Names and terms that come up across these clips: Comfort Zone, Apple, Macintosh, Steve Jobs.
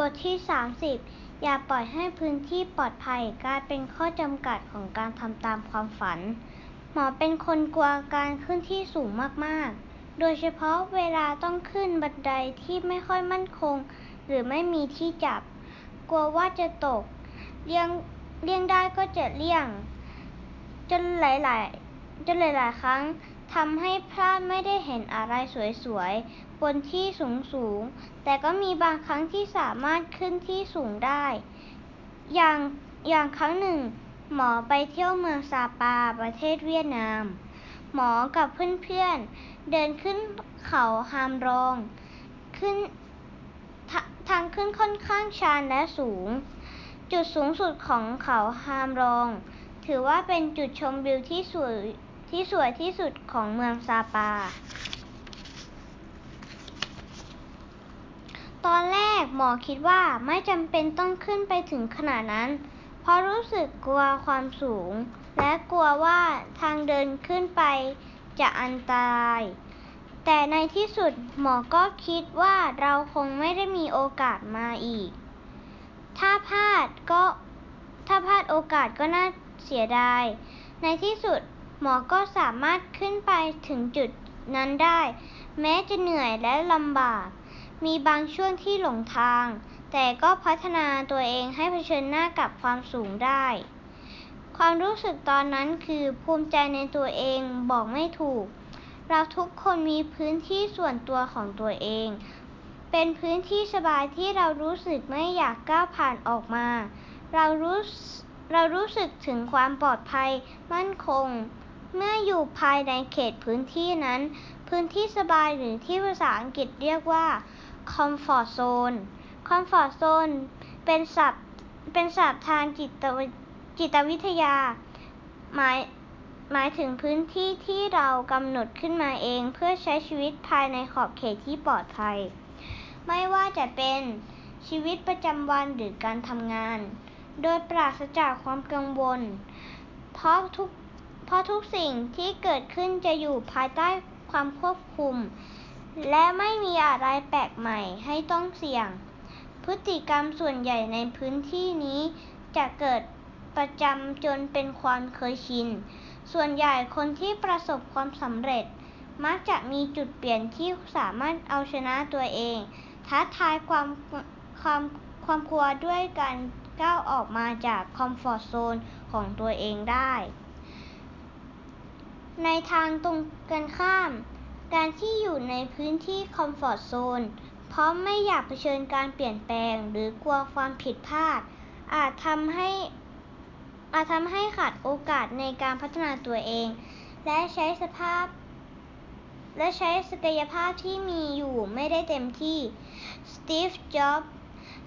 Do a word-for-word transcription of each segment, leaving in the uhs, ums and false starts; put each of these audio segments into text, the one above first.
บทที่สามสิบอย่าปล่อยให้พื้นที่ปลอดภัยกลายเป็นข้อจำกัดของการทำตามความฝันหมอเป็นคนกลัวการขึ้นที่สูงมากๆโดยเฉพาะเวลาต้องขึ้นบันไดที่ไม่ค่อยมั่นคงหรือไม่มีที่จับกลัวว่าจะตกเลี่ยงเลี่ยงได้ก็จะเลี่ยงจนหลายๆจนหลายๆครั้งทำให้พลาดไม่ได้เห็นอะไรสวยๆบนที่สูงๆแต่ก็มีบางครั้งที่สามารถขึ้นที่สูงได้อย่างอย่างครั้งหนึ่งหมอไปเที่ยวเมืองซาปาประเทศเวียดนามหมอกับเพื่อนๆเดินขึ้นเขาฮามรองขึ้นทางขึ้นค่อนข้างชันและสูงจุดสูงสุดของเขาฮามรองถือว่าเป็นจุดชมวิวที่สวยที่สวยที่สุดของเมืองซาปาตอนแรกหมอคิดว่าไม่จำเป็นต้องขึ้นไปถึงขนาดนั้นเพราะรู้สึกกลัวความสูงและกลัวว่าทางเดินขึ้นไปจะอันตรายแต่ในที่สุดหมอก็คิดว่าเราคงไม่ได้มีโอกาสมาอีกถ้าพลาดก็ถ้าพลาดโอกาสก็น่าเสียดายในที่สุดหมอก็สามารถขึ้นไปถึงจุดนั้นได้แม้จะเหนื่อยและลำบากมีบางช่วงที่หลงทางแต่ก็พัฒนาตัวเองให้เผชิญหน้ากับความสูงได้ความรู้สึกตอนนั้นคือภูมิใจในตัวเองบอกไม่ถูกเราทุกคนมีพื้นที่ส่วนตัวของตัวเองเป็นพื้นที่สบายที่เรารู้สึกไม่อยากก้าวผ่านออกมาเรารู้เรารู้สึกถึงความปลอดภัยมั่นคงเมื่ออยู่ภายในเขตพื้นที่นั้นพื้นที่สบายหรือที่ภาษาอังกฤษเรียกว่า Comfort Zone Comfort Zone เป็นศัพท์เป็นศัพท์ทางจิตจิตวิทยาหมายหมายถึงพื้นที่ที่เรากำหนดขึ้นมาเองเพื่อใช้ชีวิตภายในขอบเขตที่ปลอดภัยไม่ว่าจะเป็นชีวิตประจำวันหรือการทำงานโดยปราศจากความกังวลเพราะทุกเพราะทุกสิ่งที่เกิดขึ้นจะอยู่ภายใต้ความควบคุมและไม่มีอะไรแปลกใหม่ให้ต้องเสี่ยงพฤติกรรมส่วนใหญ่ในพื้นที่นี้จะเกิดประจำจนเป็นความเคยชินส่วนใหญ่คนที่ประสบความสำเร็จมักจะมีจุดเปลี่ยนที่สามารถเอาชนะตัวเองท้าทายความความความกลัวด้วยการก้าวออกมาจากคอมฟอร์ตโซนของตัวเองได้ในทางตรงกันข้ามการที่อยู่ในพื้นที่คอมฟอร์ตโซนเพราะไม่อยากเผชิญการเปลี่ยนแปลงหรือกลัวความผิดพลาดอาจทำให้อาจทำให้ขาดโอกาสในการพัฒนาตัวเองและใช้สภาพและใช้ศักยภาพที่มีอยู่ไม่ได้เต็มที่สตีฟ จ็อบส์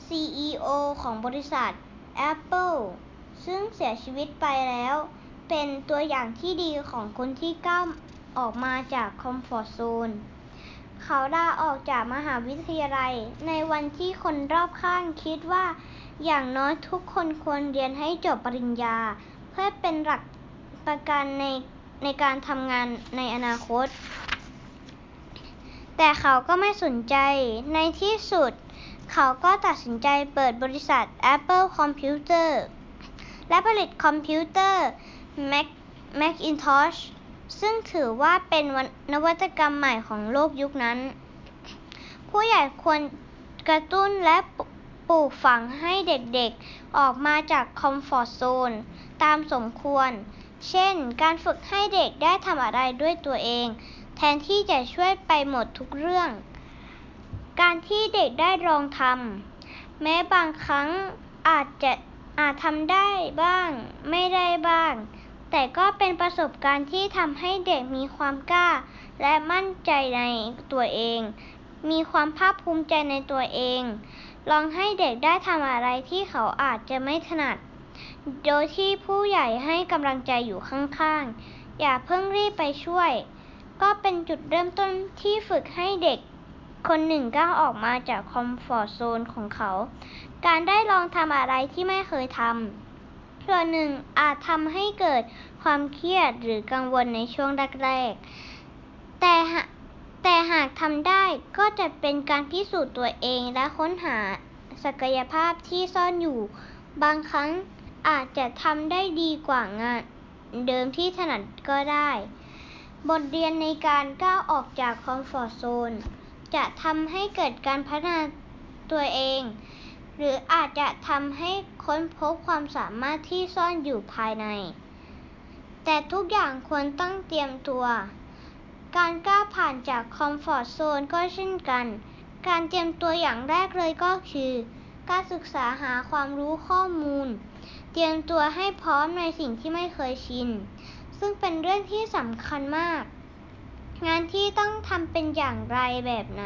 ซี อี โอ ของบริษัท Apple ซึ่งเสียชีวิตไปแล้วเป็นตัวอย่างที่ดีของคนที่ก้าวออกมาจากคอมฟอร์ตโซนเขาลาออกจากมหาวิทยาลัยในวันที่คนรอบข้างคิดว่าอย่างน้อยทุกคนควรเรียนให้จบปริญญาเพื่อเป็นหลักประกันในในการทำงานในอนาคตแต่เขาก็ไม่สนใจในที่สุดเขาก็ตัดสินใจเปิดบริษัท Apple Computer และผลิตคอมพิวเตอร์ Mac Macintosh ซึ่งถือว่าเป็นนวัตกรรมใหม่ของโลกยุคนั้นผู้ใหญ่ควรกระตุ้นและปลูกฝังให้เด็กๆออกมาจากคอมฟอร์ตโซนตามสมควรเช่นการฝึกให้เด็กได้ทำอะไรด้วยตัวเองแทนที่จะช่วยไปหมดทุกเรื่องการที่เด็กได้ลองทำแม้บางครั้งอาจจะอาจทำได้บ้างไม่ได้บ้างแต่ก็เป็นประสบการณ์ที่ทำให้เด็กมีความกล้าและมั่นใจในตัวเองมีความภาคภูมิใจในตัวเองลองให้เด็กได้ทำอะไรที่เขาอาจจะไม่ถนัดโดยที่ผู้ใหญ่ให้กำลังใจอยู่ข้างๆอย่าเพิ่งรีบไปช่วยก็เป็นจุดเริ่มต้นที่ฝึกให้เด็กคนหนึ่งก้าวออกมาจากคอมฟอร์ตโซนของเขาการได้ลองทำอะไรที่ไม่เคยทำส่วนหนึ่งอาจทำให้เกิดความเครียดหรือกังวลในช่วงแรกๆแต่แต่หากทำได้ก็จะเป็นการพิสูจน์ตัวเองและค้นหา ศักยภาพที่ซ่อนอยู่บางครั้งอาจจะทำได้ดีกว่างานเดิมที่ถนัดก็ได้บทเรียนในการก้าวออกจากคอมฟอร์ตโซนจะทำให้เกิดการพัฒนาตัวเองหรืออาจจะทำให้ค้นพบความสามารถที่ซ่อนอยู่ภายในแต่ทุกอย่างควรต้องเตรียมตัวการก้าวผ่านจากคอมฟอร์ตโซนก็เช่นกันการเตรียมตัวอย่างแรกเลยก็คือการศึกษาหาความรู้ข้อมูลเตรียมตัวให้พร้อมในสิ่งที่ไม่เคยชินซึ่งเป็นเรื่องที่สำคัญมากงานที่ต้องทำเป็นอย่างไรแบบไหน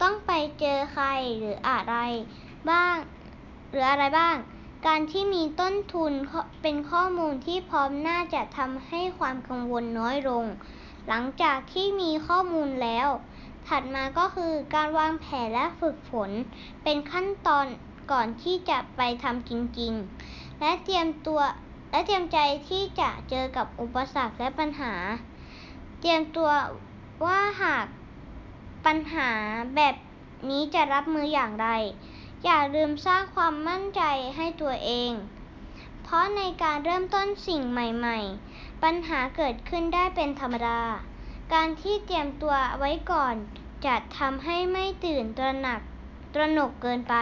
ต้องไปเจอใครหรืออะไรบ้างหรืออะไรบ้างการที่มีต้นทุนเป็นข้อมูลที่พร้อมน่าจะทำให้ความกังวลน้อยลงหลังจากที่มีข้อมูลแล้วถัดมาก็คือการวางแผนและฝึกฝนเป็นขั้นตอนก่อนที่จะไปทำจริงๆและเตรียมตัวและเตรียมใจที่จะเจอกับอุปสรรคและปัญหาเตรียมตัวว่าหากปัญหาแบบนี้จะรับมืออย่างไรอย่าลืมสร้างความมั่นใจให้ตัวเองเพราะในการเริ่มต้นสิ่งใหม่ๆปัญหาเกิดขึ้นได้เป็นธรรมดาการที่เตรียมตัวไว้ก่อนจะทำให้ไม่ตื่นตระหนักตระหนกเกินไป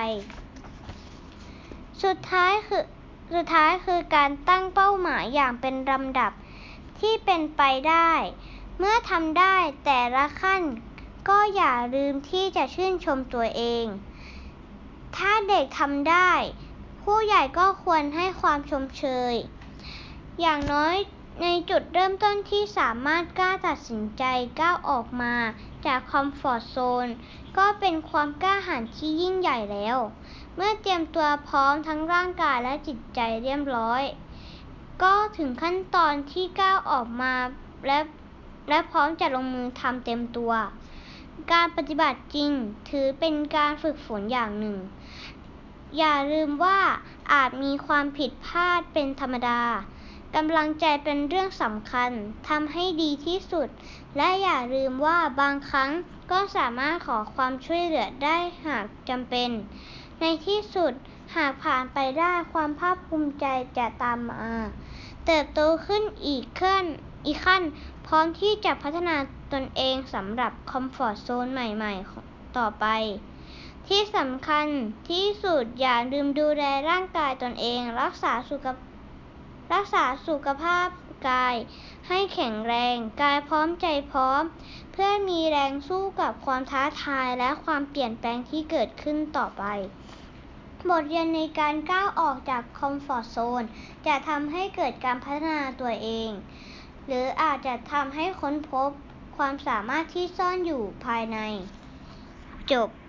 สุดท้ายคือสุดท้ายคือการตั้งเป้าหมายอย่างเป็นลำดับที่เป็นไปได้เมื่อทำได้แต่ละขั้นก็อย่าลืมที่จะชื่นชมตัวเองถ้าเด็กทำได้ผู้ใหญ่ก็ควรให้ความชมเชยอย่างน้อยในจุดเริ่มต้นที่สามารถกล้าตัดสินใจก้าวออกมาจากคอมฟอร์ตโซนก็เป็นความกล้าหาญที่ยิ่งใหญ่แล้วเมื่อเตรียมตัวพร้อมทั้งร่างกายและจิตใจเรียบร้อยก็ถึงขั้นตอนที่ก้าวออกมาและและพร้อมจะลงมือทำเต็มตัวการปฏิบัติจริงถือเป็นการฝึกฝนอย่างหนึ่งอย่าลืมว่าอาจมีความผิดพลาดเป็นธรรมดากำลังใจเป็นเรื่องสำคัญทำให้ดีที่สุดและอย่าลืมว่าบางครั้งก็สามารถขอความช่วยเหลือได้หากจำเป็นในที่สุดหากผ่านไปได้ความภาคภูมิใจจะตามมาเติบโตขึ้นอีกขั้นอีกขั้นพร้อมที่จะพัฒนาตนเองสำหรับคอมฟอร์ตโซนใหม่ๆต่อไปที่สำคัญที่สุดอย่าลืมดูแลร่างกายตนเองรักษาสุขรักษาสุขภาพกายให้แข็งแรงกายพร้อมใจพร้อมเพื่อมีแรงสู้กับความท้าทายและความเปลี่ยนแปลงที่เกิดขึ้นต่อไปบทเรียนในการก้าวออกจากคอมฟอร์ตโซนจะทำให้เกิดการพัฒนาตัวเองหรืออาจจะทำให้ค้นพบความสามารถที่ซ่อนอยู่ภายในจบ